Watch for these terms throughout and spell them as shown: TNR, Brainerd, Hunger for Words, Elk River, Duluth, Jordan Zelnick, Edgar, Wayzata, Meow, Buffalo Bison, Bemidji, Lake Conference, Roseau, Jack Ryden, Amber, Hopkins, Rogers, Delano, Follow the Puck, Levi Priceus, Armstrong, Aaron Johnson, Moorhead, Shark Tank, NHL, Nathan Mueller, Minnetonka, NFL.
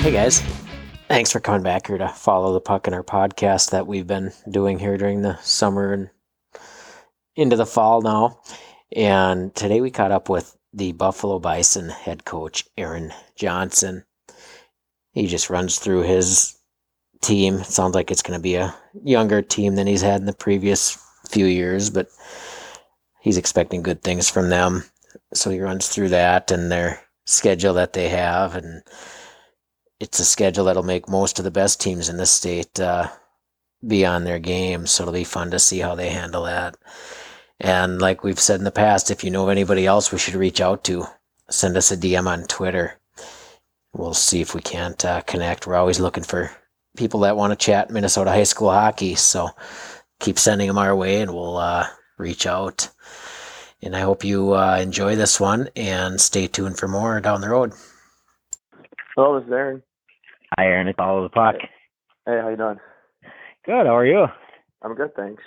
Hey guys, thanks for coming back here to Follow the Puck in our podcast that we've been doing here during the summer and into the fall now. And today we caught up with the Buffalo Bison head coach, Aaron Johnson. He just runs through his team. It sounds like it's going to be a younger team than he's had in the previous few years, but he's expecting good things from them. So he runs through that and their schedule that they have, and it's a schedule that'll make most of the best teams in the state be on their game, so it'll be fun to see how they handle that. And like we've said in the past, if you know of anybody else we should reach out to, send us a DM on Twitter. We'll see if we can't connect. We're always looking for people that want to chat Minnesota high school hockey, so keep sending them our way and we'll reach out. And I hope you enjoy this one and stay tuned for more down the road. Hello, this is Aaron. Hi, Aaron. It's Follow the Puck. Hey, how you doing? Good. How are you? I'm good, thanks.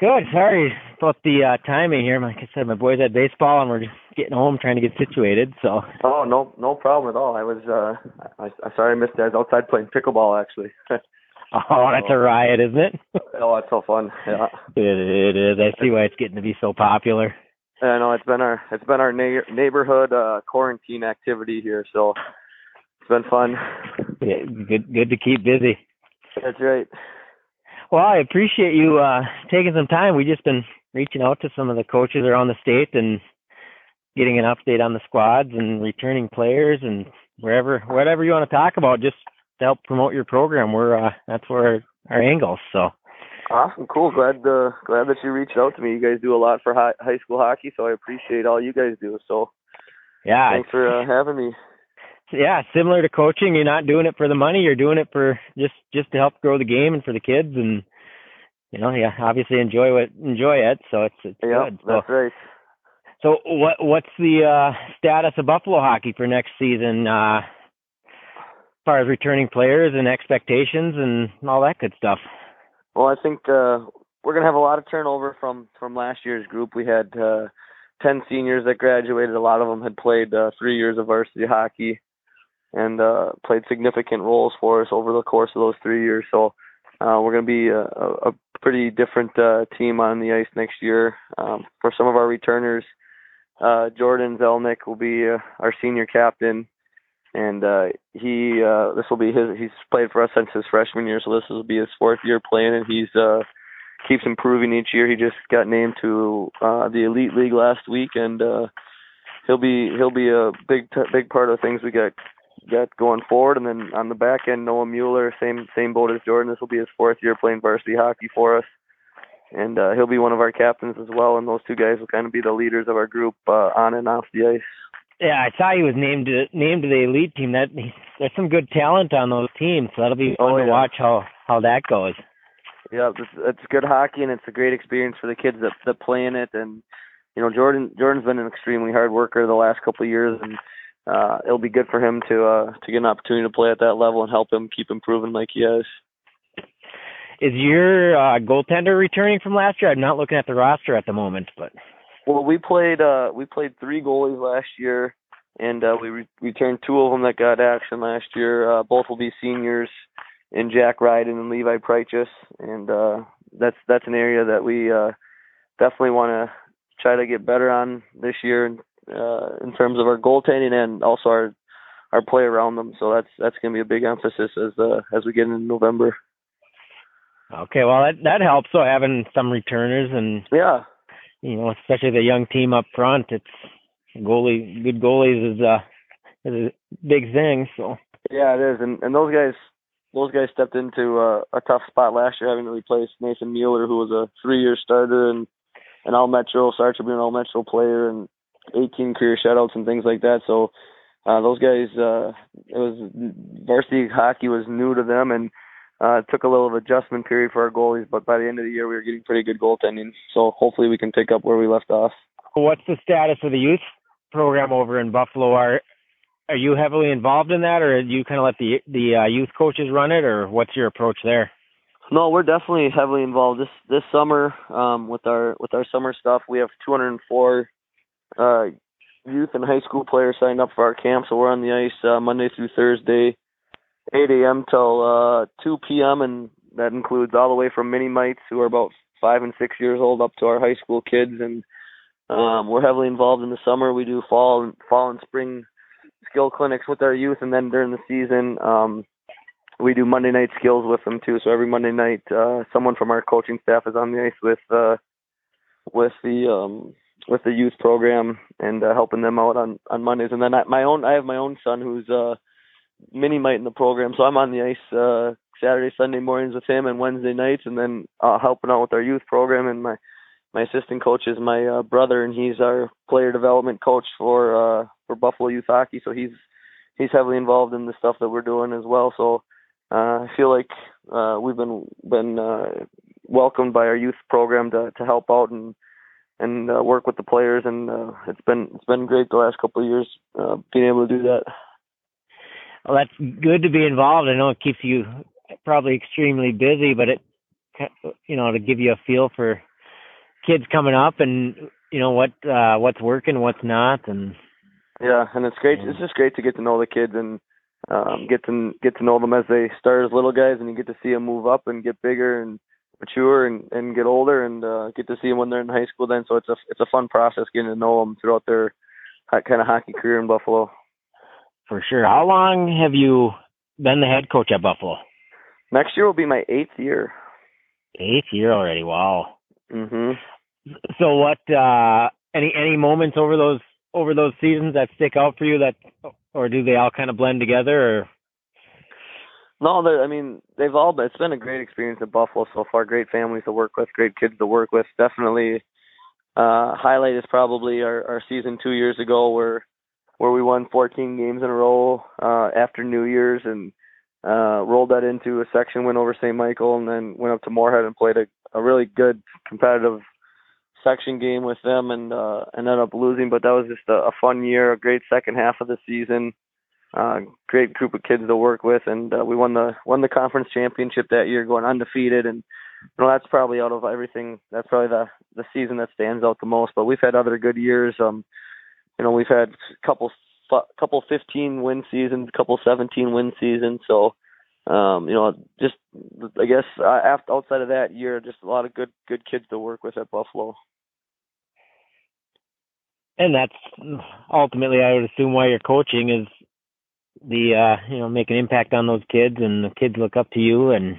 Good. Sorry about the timing here. Like I said, my boys had baseball, and we're just getting home trying to get situated. So. Oh, no problem at all. I was. I'm sorry I missed that. I was outside playing pickleball, actually. Oh, that's a riot, isn't it? Oh, it's so fun. Yeah. It is. I see why it's getting to be so popular. I know it's been our neighborhood quarantine activity here, so. Been fun. Yeah, good to keep busy. That's right. Well, I appreciate you taking some time. We've just been reaching out to some of the coaches around the state and getting an update on the squads and returning players and whatever you want to talk about, just to help promote your program. That's where our angles. So awesome, cool. Glad that you reached out to me. You guys do a lot for high school hockey, so I appreciate all you guys do. So yeah, thanks for having me. Yeah, similar to coaching, you're not doing it for the money. You're doing it for just to help grow the game and for the kids, and yeah, obviously enjoy it. So it's good. So, that's right. So what's the status of Buffalo hockey for next season, as far as returning players and expectations and all that good stuff? Well, I think we're gonna have a lot of turnover from last year's group. We had 10 seniors that graduated. A lot of them had played 3 years of varsity hockey and played significant roles for us over the course of those 3 years. So we're going to be a pretty different team on the ice next year. For some of our returners, Jordan Zelnick will be our senior captain, and this will be he's played for us since his freshman year, so this will be his fourth year playing, and he's keeps improving each year. He just got named to the Elite League last week, and he'll be a big part of things we got going forward. And then on the back end, Noah Mueller, same boat as Jordan. This will be his fourth year playing varsity hockey for us, and he'll be one of our captains as well. And those two guys will kind of be the leaders of our group on and off the ice. Yeah, I saw he was named to the elite team. There's some good talent on those teams, so that'll be fun to watch how that goes. Yeah, it's good hockey, and it's a great experience for the kids that play in it. And Jordan's been an extremely hard worker the last couple of years, and it'll be good for him to get an opportunity to play at that level and help him keep improving like he has. Is your goaltender returning from last year? I'm not looking at the roster at the moment, but well, we played three goalies last year, and we returned two of them that got action last year. Both will be seniors in Jack Ryden and Levi Priceus, and that's an area that we definitely want to try to get better on this year in terms of our goaltending and also our play around them. So that's going to be a big emphasis as we get into November. Okay, well that helps. So having some returners and especially the young team up front, it's good goalies is a big thing. So yeah, it is, and those guys stepped into a tough spot last year, having to replace Nathan Mueller, who was a 3-year starter and an All-Metro, Star Tribune All-Metro player, and 18 career shutouts and things like that. So those guys, varsity hockey was new to them, and it took a little adjustment period for our goalies, but by the end of the year, we were getting pretty good goaltending. So hopefully we can pick up where we left off. What's the status of the youth program over in Buffalo? Are you heavily involved in that, or do you kind of let the youth coaches run it, or what's your approach there? No, we're definitely heavily involved this summer with our summer stuff. We have 204 youth and high school players signed up for our camp, so we're on the ice Monday through Thursday 8 a.m. till 2 p.m., and that includes all the way from mini-mites, who are about 5 and 6 years old, up to our high school kids. And we're heavily involved in the summer. We do fall and spring skill clinics with our youth, and then during the season, we do Monday night skills with them too. So every Monday night, someone from our coaching staff is on the ice with the youth program and helping them out on Mondays. And then I have my own son who's mini-mite in the program, so I'm on the ice Saturday, Sunday mornings with him, and Wednesday nights, and then helping out with our youth program. And my assistant coach is my brother, and he's our player development coach for Buffalo Youth Hockey. So he's heavily involved in the stuff that we're doing as well. So I feel like we've been welcomed by our youth program to help out and work with the players, and it's been great the last couple of years being able to do that. Well, that's good to be involved. I know it keeps you probably extremely busy, but to give you a feel for kids coming up and, what's working, what's not. And yeah. And it's great. It's just great to get to know the kids and get to know them as they start as little guys, and you get to see them move up and get bigger and mature and get older, and get to see them when they're in high school then. So it's a fun process getting to know them throughout their kind of hockey career in Buffalo. For sure. How long have you been the head coach at Buffalo? Next year will be my 8th year. 8th year already. Wow. Mhm. So what? Any moments over those seasons that stick out for you, that, or do they all kind of blend together? Or? No, I mean, they've all been. It's been a great experience at Buffalo so far. Great families to work with. Great kids to work with. Definitely. Highlight is probably our season 2 years ago where we won 14 games in a row after New Year's, and rolled that into a section win over St. Michael, and then went up to Moorhead and played a really good competitive section game with them, and ended up losing. But that was just a fun year, a great second half of the season, great group of kids to work with, and we won the conference championship that year, going undefeated. And that's probably out of everything, that's probably the season that stands out the most. But we've had other good years. We've had a couple 15-win seasons, a couple 17-win seasons. So, just, I guess, outside of that year, just a lot of good kids to work with at Buffalo. And that's ultimately, I would assume, why you're coaching, is the make an impact on those kids, and the kids look up to you, and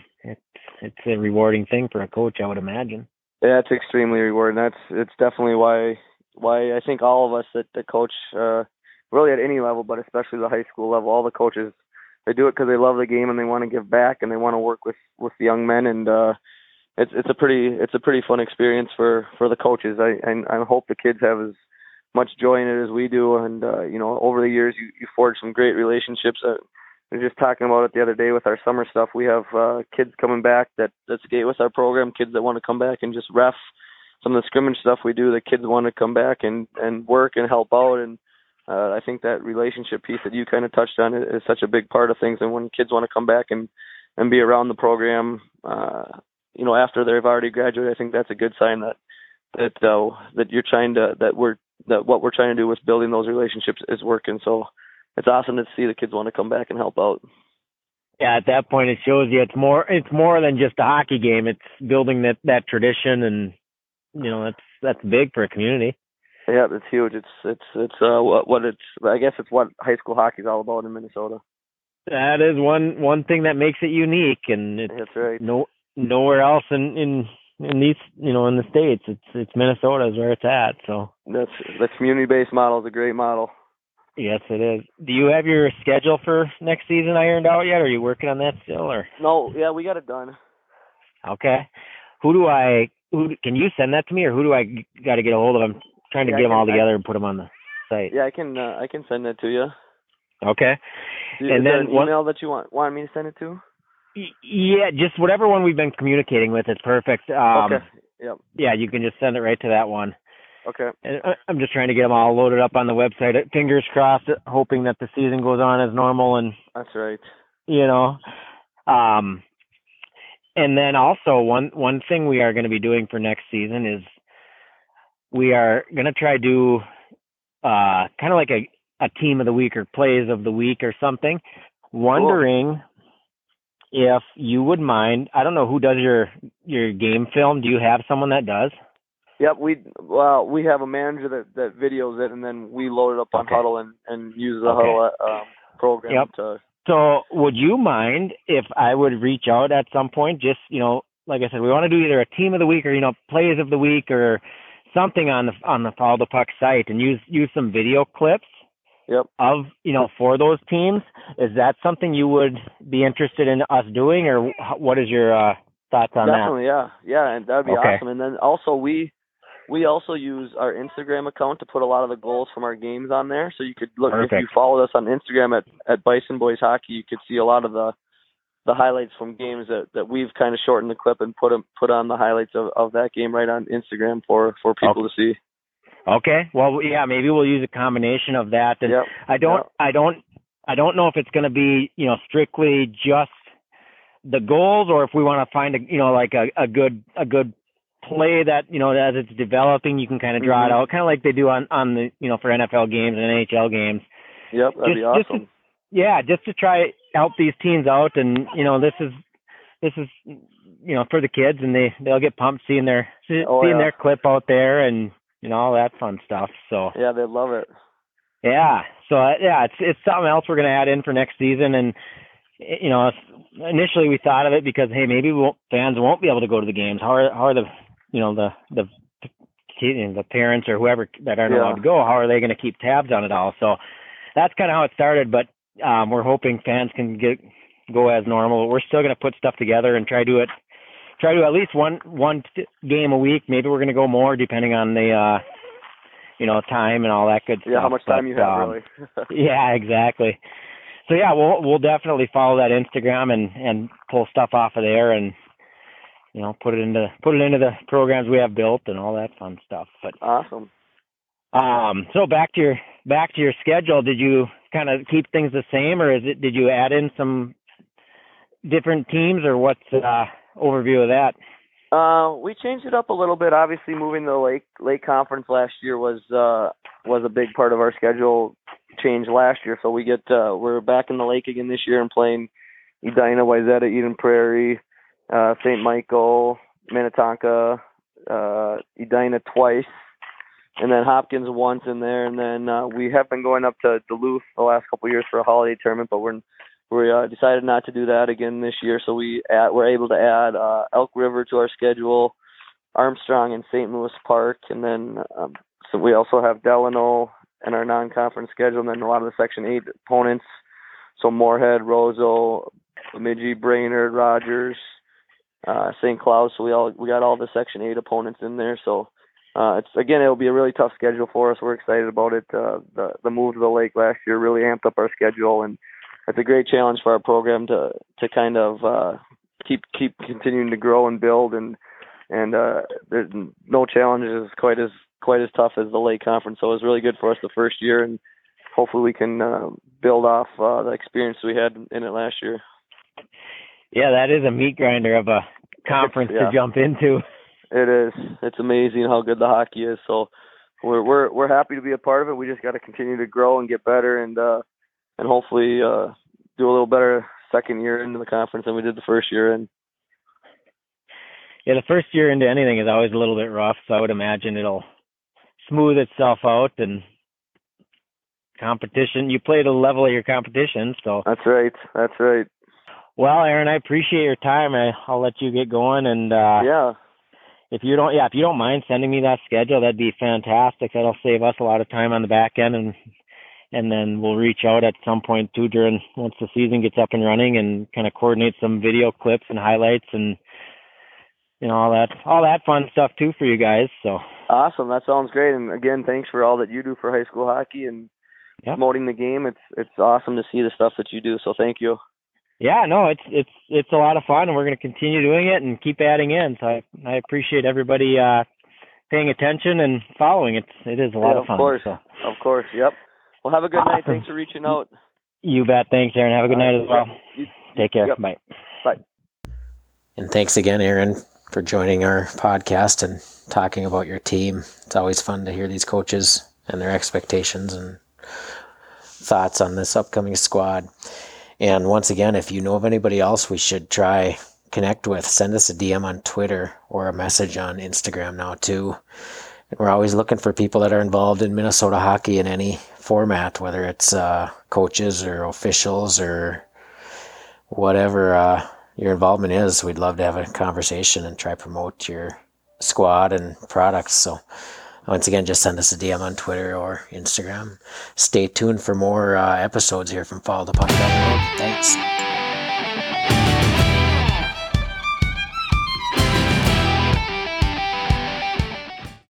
it's a rewarding thing for a coach, I would imagine. Yeah, it's extremely rewarding. It's definitely why I think all of us that coach really at any level, but especially the high school level, all the coaches, they do it because they love the game and they want to give back and they want to work with the young men. And it's a pretty fun experience for the coaches. I hope the kids have as much joy in it as we do. And over the years, you forge some great relationships. We were just talking about it the other day with our summer stuff. We have kids coming back that skate with our program, kids that want to come back and just ref. Some of the scrimmage stuff we do, the kids want to come back and work and help out. And I think that relationship piece that you kind of touched on is such a big part of things. And when kids want to come back and be around the program, after they've already graduated, I think that's a good sign that you're trying to, that what we're trying to do with building those relationships is working. So it's awesome to see the kids want to come back and help out. Yeah, at that point, it shows you it's more than just a hockey game. It's building that tradition, and that's big for a community. Yeah, it's huge. It's it's what high school hockey is all about in Minnesota. That is one thing that makes it unique, and it's, that's right. Nowhere else in these in the States. It's Minnesota is where it's at. So that's the community-based model is a great model. Yes, it is. Do you have your schedule for next season ironed out yet? Are you working on that still, or? No, yeah, we got it done. Okay, can you send that to me, or who do I got to get a hold of? I'm trying to get them all together and put them on the site. Yeah, I can send that to you. Okay. And then an email that you want me to send it to? Yeah, just whatever one we've been communicating with is perfect. Okay. Yep. Yeah, you can just send it right to that one. Okay. And I'm just trying to get them all loaded up on the website. Fingers crossed, hoping that the season goes on as normal. And that's right. And then also one thing we are going to be doing for next season is we are going to try to do kind of like a team of the week or plays of the week or something. Wondering if you would mind, I don't know who does your game film. Do you have someone that does? Yep, we have a manager that videos it, and then we load it up on Hudl and use the Hudl program. Yep. So would you mind if I would reach out at some point? Just, like I said, we want to do either a team of the week or, plays of the week or something on the Follow the Puck site and use some video clips. Yep. Of, for those teams. Is that something you would be interested in us doing, or what is your thoughts on that? Definitely, yeah, and that'd be awesome. And then also we also use our Instagram account to put a lot of the goals from our games on there. So you could look, if you followed us on Instagram at Bison Boys Hockey, you could see a lot of the highlights from games that we've kind of shortened the clip and put on the highlights of that game right on Instagram for people to see. Okay. Well, yeah, maybe we'll use a combination of that. And I don't know if it's going to be, strictly just the goals, or if we want to find a good play that, as it's developing, you can kind of draw it out, kind of like they do on the, for NFL games and NHL games. Yep. That'd be awesome. Just to try help these teams out. And, this is, for the kids, and they'll get pumped seeing their clip out there and all that fun stuff. So yeah, they love it. Yeah. So it's something else we're going to add in for next season. And initially we thought of it because, hey, maybe fans won't be able to go to the games. How are the parents or whoever that aren't allowed to go? How are they going to keep tabs on it all? So that's kind of how it started. But we're hoping fans can go as normal. We're still going to put stuff together and try to at least one game a week. Maybe we're going to go more depending on the, time and all that good stuff. Yeah, how much time you have, really. Yeah, exactly. So, yeah, we'll definitely follow that Instagram and pull stuff off of there and, put it into the programs we have built and all that fun stuff. But awesome. So back to your schedule, did you kind of keep things the same, or did you add in some different teams, or what's overview of that? We changed it up a little bit. Obviously, moving the Lake Conference last year was a big part of our schedule change last year. So we get we're back in the Lake again this year and playing Edina, Wayzata, Eden Prairie, St. Michael, Minnetonka, Edina twice, and then Hopkins once in there. And then we have been going up to Duluth the last couple of years for a holiday tournament, but we decided not to do that again this year, so we're able to add Elk River to our schedule, Armstrong and St. Louis Park, and then so we also have Delano in our non-conference schedule, and then a lot of the Section 8 opponents, so Moorhead, Roseau, Bemidji, Brainerd, Rogers, St. Cloud. So we got all the Section 8 opponents in there. So it'll be a really tough schedule for us. We're excited about it. The move to the Lake last year really amped up our schedule, and it's a great challenge for our program to kind of keep continuing to grow and build, and there's no challenge is quite as tough as the Lake Conference. So it was really good for us the first year, and hopefully we can build off the experience we had in it last year. Yeah, that is a meat grinder of a conference to jump into. It is. It's amazing how good the hockey is. So we're happy to be a part of it. We just got to continue to grow and get better and hopefully do a little better second year into the conference than we did the first year in. Yeah, the first year into anything is always a little bit rough, so I would imagine it'll smooth itself out, and competition, you play to the level of your competition. So That's right. Well, Aaron, I appreciate your time. I'll let you get going, and if you don't mind sending me that schedule, that'd be fantastic. That'll save us a lot of time on the back end, and then we'll reach out at some point too once the season gets up and running, and kind of coordinate some video clips and highlights and all that fun stuff too for you guys. So awesome. That sounds great. And again, thanks for all that you do for high school hockey and promoting the game. It's awesome to see the stuff that you do. So thank you. Yeah, no, it's a lot of fun, and we're going to continue doing it and keep adding in. So I appreciate everybody paying attention and following it. It is a lot of fun. Of course. So. Of course. Yep. Well, have a good night. Thanks for reaching out. You bet. Thanks, Aaron. Have a good night as well. Take care. Bye. Bye. And thanks again, Aaron, for joining our podcast and talking about your team. It's always fun to hear these coaches and their expectations and thoughts on this upcoming squad. And once again, if you know of anybody else we should try connect with, send us a DM on Twitter or a message on Instagram now too. We're always looking for people that are involved in Minnesota hockey in any format, whether it's coaches or officials or whatever your involvement is. We'd love to have a conversation and try promote your squad and products. So once again, just send us a DM on Twitter or Instagram. Stay tuned for more episodes here from Follow the Puck. Thanks.